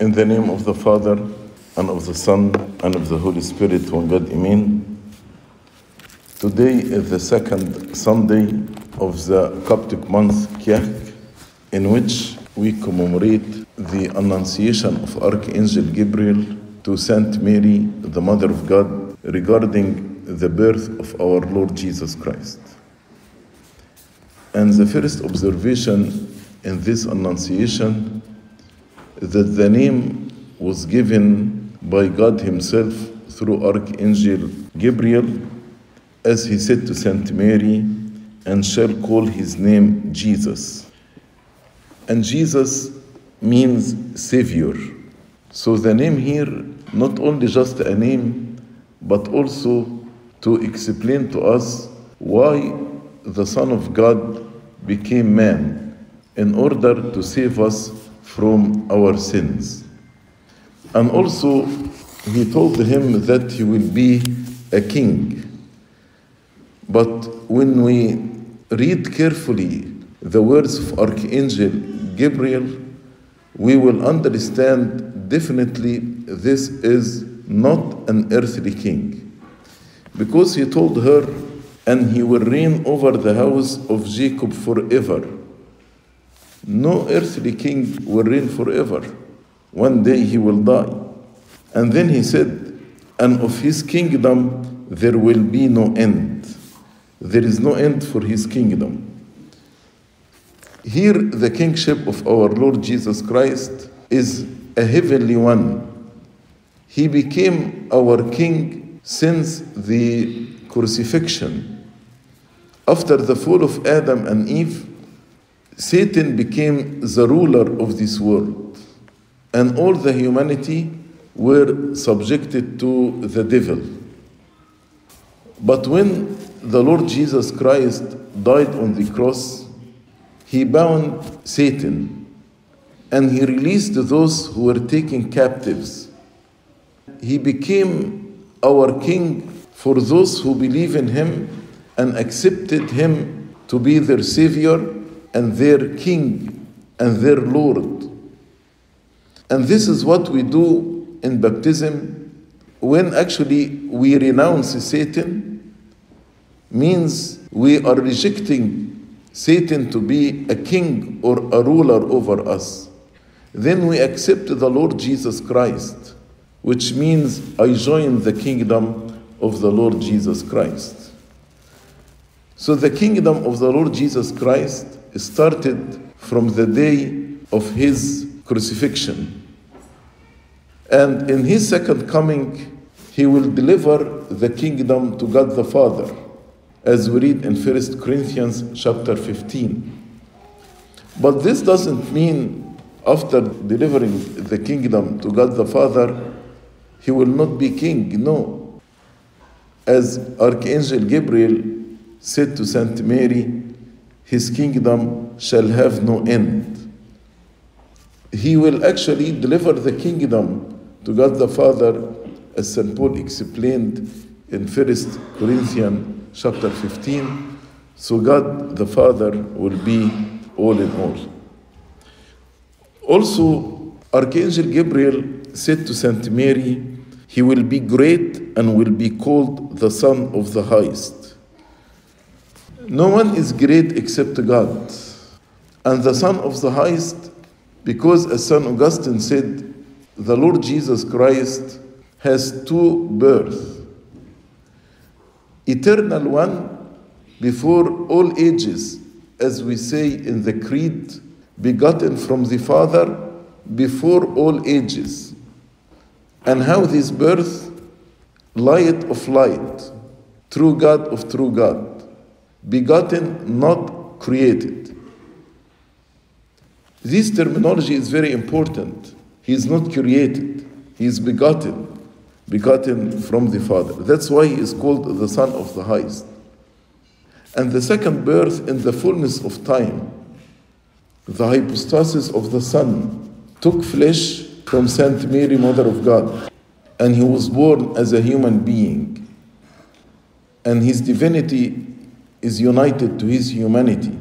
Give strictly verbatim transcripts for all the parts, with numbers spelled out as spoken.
In the name of the Father, and of the Son, and of the Holy Spirit, one God, Amen. Today is the second Sunday of the Coptic month, Koiahk, in which we commemorate the Annunciation of Archangel Gabriel to Saint Mary, the Mother of God, regarding the birth of our Lord Jesus Christ. And the first observation in this Annunciation that the name was given by God himself through Archangel Gabriel, as he said to Saint Mary, and shall call his name Jesus. And Jesus means Savior. So the name here, not only just a name, but also to explain to us why the Son of God became man in order to save us from our sins. And also he told him that he will be a king. But when we read carefully the words of Archangel Gabriel, we will understand definitely this is not an earthly king, because he told her, and he will reign over the house of Jacob forever. No earthly king will reign forever. One day he will die. And then he said, and of his kingdom there will be no end. There is no end for his kingdom. Here the kingship of our Lord Jesus Christ is a heavenly one. He became our king since the crucifixion. After the fall of Adam and Eve, Satan became the ruler of this world, and all the humanity were subjected to the devil. But when the Lord Jesus Christ died on the cross, he bound Satan, and he released those who were taken captives. He became our king for those who believe in him and accepted him to be their savior, and their king, and their Lord. And this is what we do in baptism, when actually we renounce Satan, means we are rejecting Satan to be a king or a ruler over us. Then we accept the Lord Jesus Christ, which means I join the kingdom of the Lord Jesus Christ. So the kingdom of the Lord Jesus Christ started from the day of his crucifixion. And in his second coming, he will deliver the kingdom to God the Father, as we read in First Corinthians chapter fifteen. But this doesn't mean after delivering the kingdom to God the Father, he will not be king, no. As Archangel Gabriel said to Saint Mary, his kingdom shall have no end. He will actually deliver the kingdom to God the Father, as Saint Paul explained in First Corinthians chapter fifteen. So God the Father will be all in all. Also, Archangel Gabriel said to Saint Mary, he will be great and will be called the Son of the Highest. No one is great except God. And the Son of the Highest, because as Saint Augustine said, the Lord Jesus Christ has two births. Eternal one, before all ages, as we say in the Creed, begotten from the Father before all ages. And how this birth? Light of light, true God of true God. Begotten, not created. This terminology is very important. He is not created. He is begotten. Begotten from the Father. That's why he is called the Son of the Highest. And the second birth in the fullness of time. The hypostasis of the Son took flesh from Saint Mary, Mother of God. And he was born as a human being. And his divinity is united to his humanity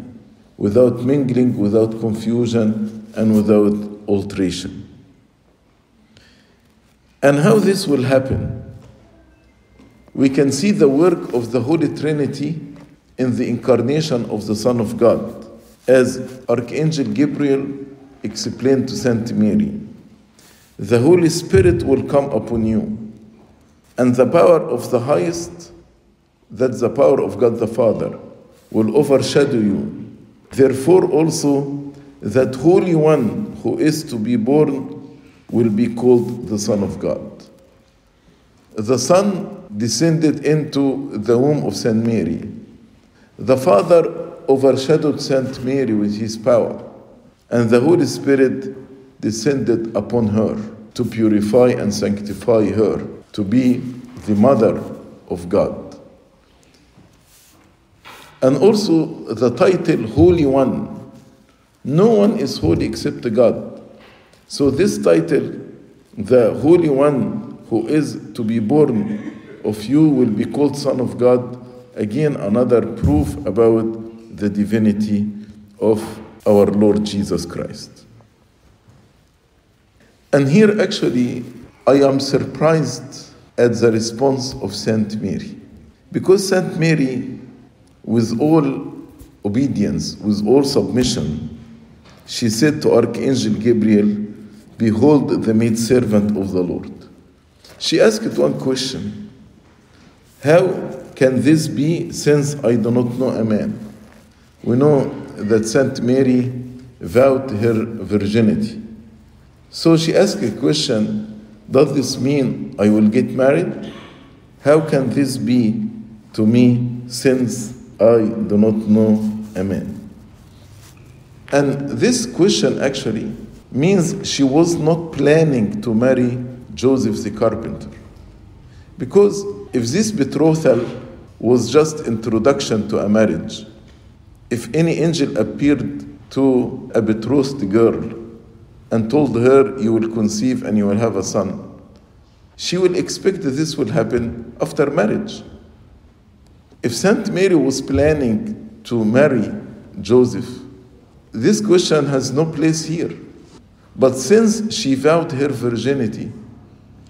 without mingling, without confusion, and without alteration. And how this will happen? We can see the work of the Holy Trinity in the incarnation of the Son of God, as Archangel Gabriel explained to Saint Mary. The Holy Spirit will come upon you, and the power of the highest, that's the power of God the Father, will overshadow you. Therefore also, that Holy One who is to be born will be called the Son of God. The Son descended into the womb of Saint Mary. The Father overshadowed Saint Mary with his power, and the Holy Spirit descended upon her to purify and sanctify her, to be the Mother of God. And also the title Holy One. No one is holy except God. So this title, the Holy One who is to be born of you will be called Son of God, again another proof about the divinity of our Lord Jesus Christ. And here actually I am surprised at the response of Saint Mary, because Saint Mary, with all obedience, with all submission, she said to Archangel Gabriel, "Behold the maidservant of the Lord." She asked one question: how can this be, since I do not know a man? We know that Saint Mary vowed her virginity. So she asked a question, does this mean I will get married? How can this be to me, since I do not know a man? And this question actually means she was not planning to marry Joseph the carpenter. Because if this betrothal was just introduction to a marriage, if any angel appeared to a betrothed girl and told her, you will conceive and you will have a son, she will expect that this will happen after marriage. If Saint Mary was planning to marry Joseph, this question has no place here. But since she vowed her virginity,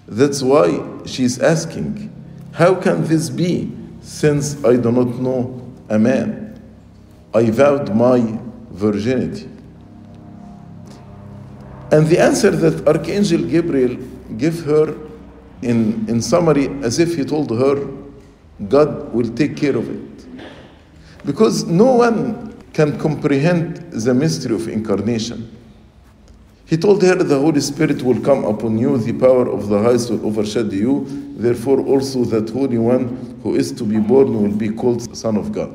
that's why she's asking, how can this be, since I do not know a man? I vowed my virginity. And the answer that Archangel Gabriel gave her, in, in summary, as if he told her, God will take care of it. Because no one can comprehend the mystery of incarnation. He told her, the Holy Spirit will come upon you, the power of the highest will overshadow you, therefore also that Holy One who is to be born will be called Son of God.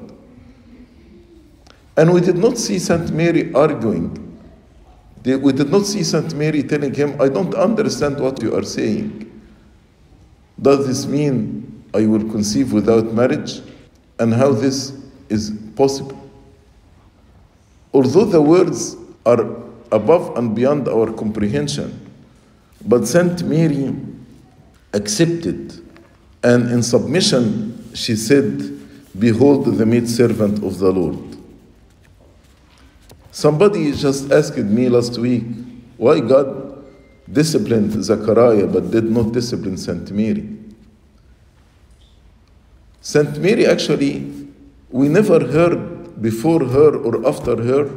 And we did not see Saint Mary arguing. We did not see Saint Mary telling him, I don't understand what you are saying. Does this mean I will conceive without marriage? And how this is possible? Although the words are above and beyond our comprehension, but Saint Mary accepted, and in submission she said, Behold the maidservant of the Lord. Somebody just asked me last week, why God disciplined Zechariah but did not discipline Saint Mary? Saint Mary actually, we never heard before her or after her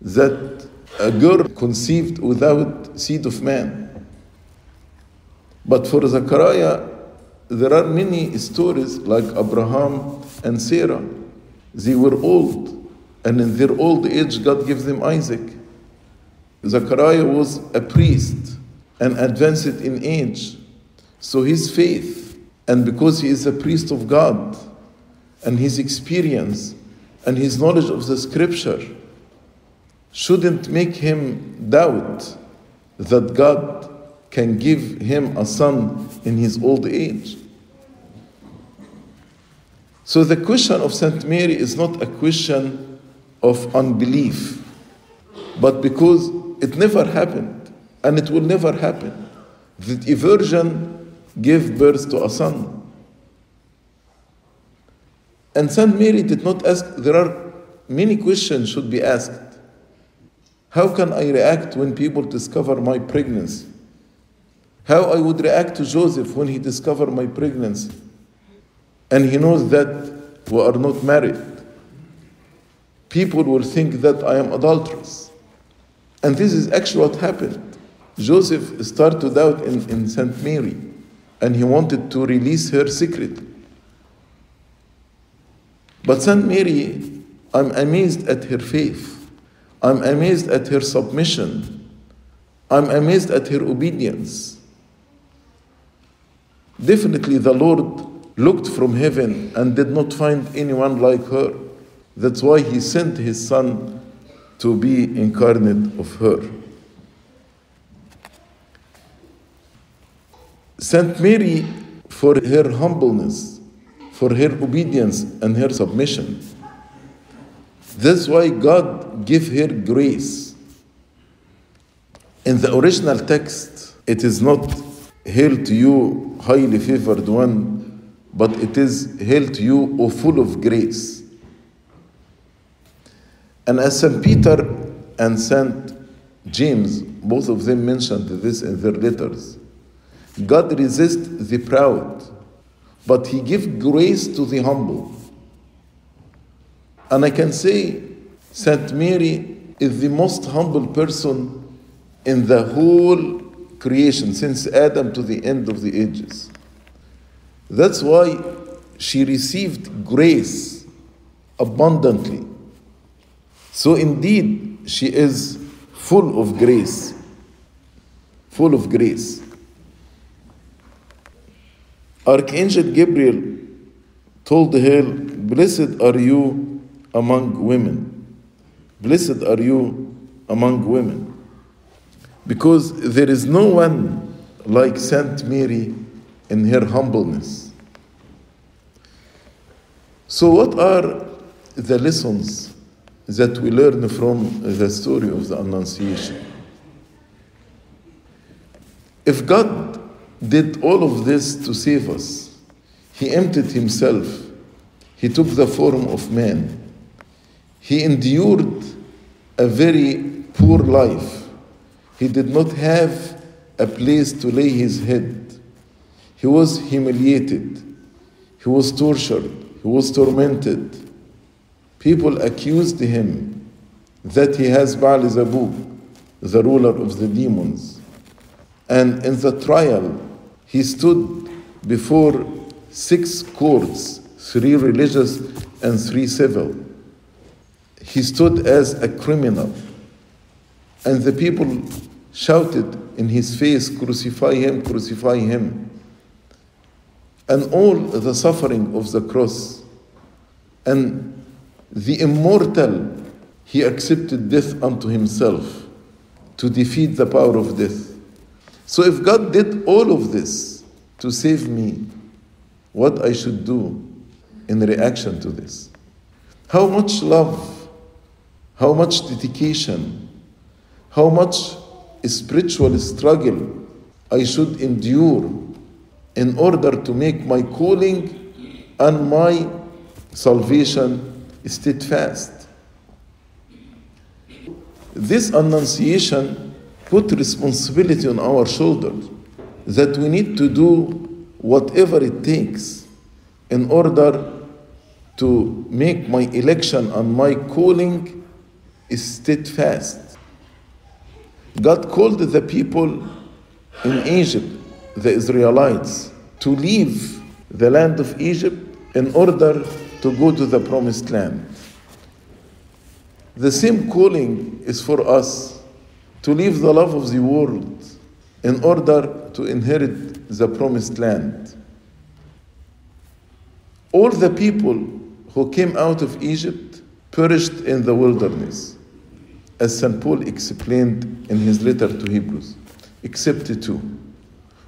that a girl conceived without seed of man. But for Zechariah, there are many stories like Abraham and Sarah. They were old. And in their old age, God gives them Isaac. Zechariah was a priest and advanced in age. So his faith, and because he is a priest of God, and his experience, and his knowledge of the scripture, shouldn't make him doubt that God can give him a son in his old age. So the question of Saint Mary is not a question of unbelief, but because it never happened, and it will never happen, that a virgin gave birth to a son. And Saint Mary did not ask, there are many questions should be asked. How can I react when people discover my pregnancy? how I would react to Joseph when he discovered my pregnancy and he knows that we are not married. People will think that I am adulterous. And this is actually what happened. Joseph started out in, in Saint Mary and he wanted to release her secretly. But Saint Mary, I'm amazed at her faith. I'm amazed at her submission. I'm amazed at her obedience. Definitely the Lord looked from heaven and did not find anyone like her. That's why he sent his son to be incarnate of her. Saint Mary, for her humbleness, for her obedience and her submission. That's why God gave her grace. In the original text, it is not "Hail to you, highly favored one," but it is "Hail to you, O full of grace." And as Saint Peter and Saint James, both of them mentioned this in their letters, God resists the proud, but he gives grace to the humble. And I can say Saint Mary is the most humble person in the whole creation, since Adam to the end of the ages. That's why she received grace abundantly. So indeed, she is full of grace, full of grace. Archangel Gabriel told her, "Blessed are you among women. Blessed are you among women." Because there is no one like Saint Mary in her humbleness. So what are the lessons that we learn from the story of the Annunciation? If God did all of this to save us, he emptied himself, he took the form of man, he endured a very poor life, he did not have a place to lay his head, he was humiliated, he was tortured, he was tormented. People accused him that he has Baal Zabu, the ruler of the demons. And in the trial, he stood before six courts, three religious and three civil. He stood as a criminal. And the people shouted in his face, "Crucify him, crucify him." And all the suffering of the cross. And the immortal, he accepted death unto himself to defeat the power of death. So if God did all of this to save me, what I should do in reaction to this? How much love, how much dedication, how much spiritual struggle I should endure in order to make my calling and my salvation steadfast. This Annunciation put responsibility on our shoulders that we need to do whatever it takes in order to make my election and my calling steadfast. God called the people in Egypt, the Israelites, to leave the land of Egypt in order to go to the promised land. The same calling is for us to leave the love of the world in order to inherit the promised land. All the people who came out of Egypt perished in the wilderness, as Saint Paul explained in his letter to Hebrews, except two.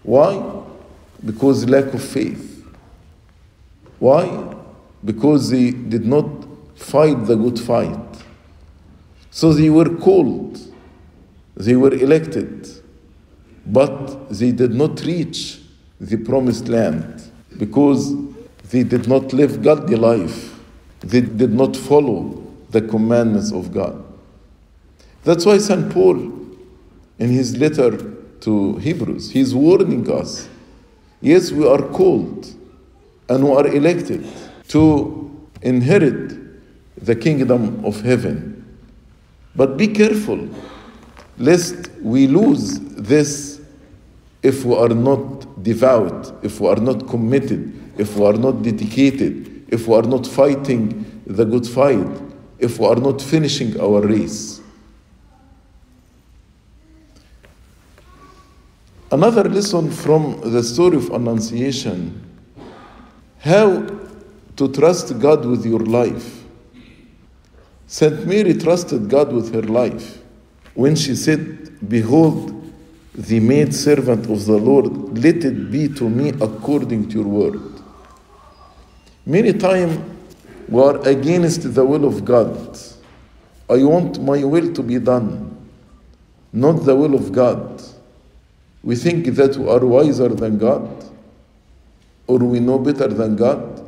Why? Because lack of faith. Why? Because they did not fight the good fight. So they were called. They were elected, but they did not reach the promised land because they did not live godly life. They did not follow the commandments of God. That's why Saint Paul, in his letter to Hebrews. He's warning us. Yes, we are called and we are elected to inherit the kingdom of heaven. But be careful lest we lose this if we are not devout, if we are not committed, if we are not dedicated, if we are not fighting the good fight, if we are not finishing our race. Another lesson from the story of Annunciation, how to trust God with your life. Saint Mary trusted God with her life when she said, "Behold, the maidservant of the Lord, let it be to me according to your word." Many times we are against the will of God. I want my will to be done, not the will of God. We think that we are wiser than God, or we know better than God.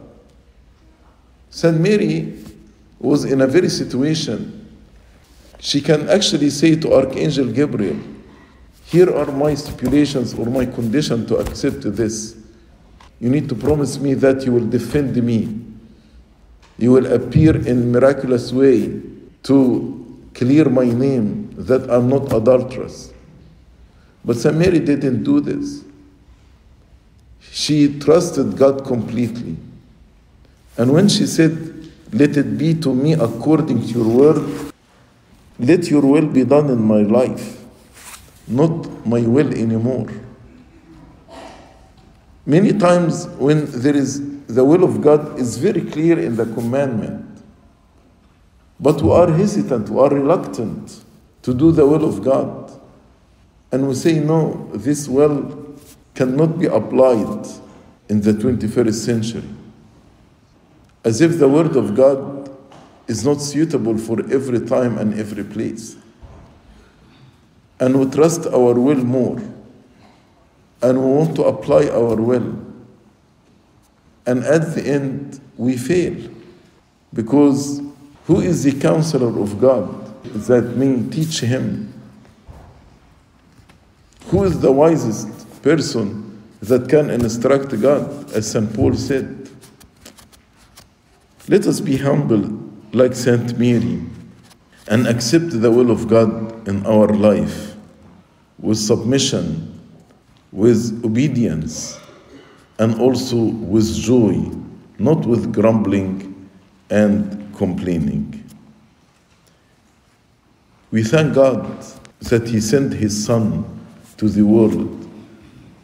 Saint Mary was in a very situation. She can actually say to Archangel Gabriel, "Here are my stipulations or my condition to accept this. You need to promise me that you will defend me. You will appear in miraculous way to clear my name, that I'm not adulterous." But Saint Mary didn't do this. She trusted God completely. And when she said, "Let it be to me according to your word," let your will be done in my life, not my will anymore. Many times when there is the will of God is very clear in the commandment, but we are hesitant, we are reluctant to do the will of God. And we say, no, this will cannot be applied in the twenty-first century. As if the word of God is not suitable for every time and every place. And we trust our will more. And we want to apply our will. And at the end, we fail. Because who is the counselor of God that may teach him? Who is the wisest person that can instruct God, as Saint Paul said? Let us be humble like Saint Mary and accept the will of God in our life with submission, with obedience, and also with joy, not with grumbling and complaining. We thank God that He sent His Son to the world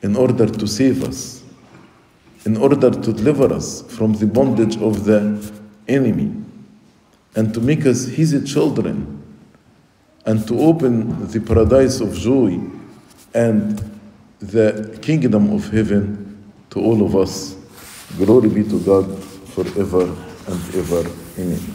in order to save us, in order to deliver us from the bondage of the enemy, and to make us His children, and to open the paradise of joy and the kingdom of heaven to all of us. Glory be to God forever and ever. Amen.